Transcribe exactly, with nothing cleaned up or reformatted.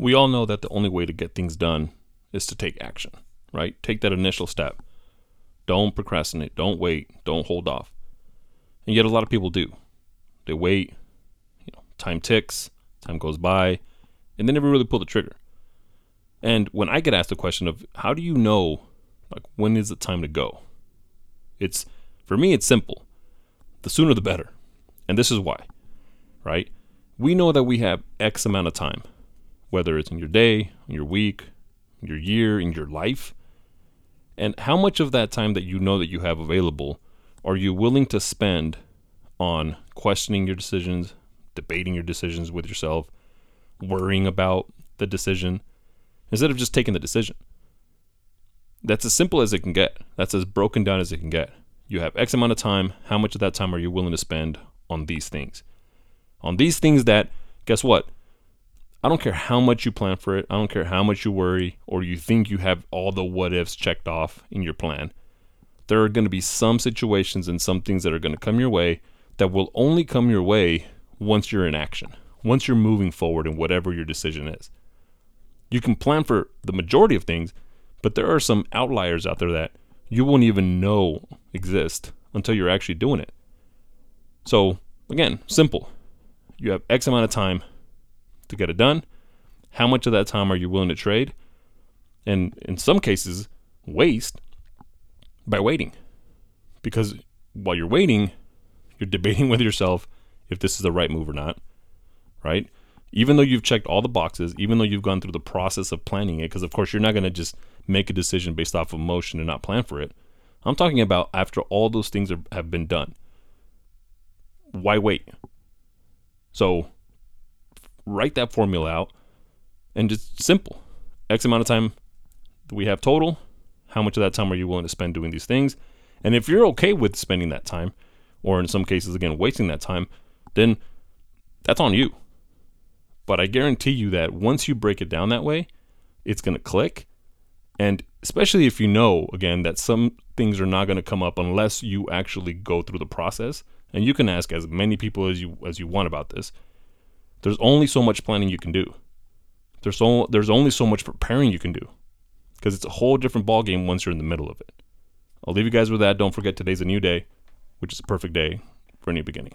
we all know that the only way to get things done is to take action, right? Take that initial step. Don't procrastinate. Don't wait. Don't hold off. And yet a lot of people do. They wait. You know, time ticks. Time goes by. And they never really pull the trigger. And when I get asked the question of how do you know, like, when is it time to go? It's, for me, it's simple. The sooner the better. And this is why, right? We know that we have X amount of time, whether it's in your day, in your week, in your year, in your life. And how much of that time that you know that you have available are you willing to spend on questioning your decisions, debating your decisions with yourself, worrying about the decision, instead of just taking the decision? That's as simple as it can get. That's as broken down as it can get. You have X amount of time. How much of that time are you willing to spend on these things? On these things that, guess what? I don't care how much you plan for it. I don't care how much you worry or you think you have all the what ifs checked off in your plan. There are going to be some situations and some things that are going to come your way that will only come your way once you're in action, once you're moving forward in whatever your decision is. You can plan for the majority of things, but there are some outliers out there that you won't even know exist until you're actually doing it. So again, simple. You have X amount of time to get it done. How much of that time are you willing to trade? And in some cases, waste by waiting. Because while you're waiting, you're debating with yourself if this is the right move or not, right? Even though you've checked all the boxes, even though you've gone through the process of planning it, because of course you're not going to just make a decision based off of emotion and not plan for it. I'm talking about after all those things are, have been done. Why wait? So write that formula out and just simple. X amount of time that we have total. How much of that time are you willing to spend doing these things? And if you're okay with spending that time, or in some cases, again, wasting that time, then that's on you. But I guarantee you that once you break it down that way, it's going to click. And especially if you know, again, that some things are not going to come up unless you actually go through the process. And you can ask as many people as you as you want about this. There's only so much planning you can do. There's, so, there's only so much preparing you can do. Because it's a whole different ballgame once you're in the middle of it. I'll leave you guys with that. Don't forget, today's a new day, which is a perfect day for a new beginning.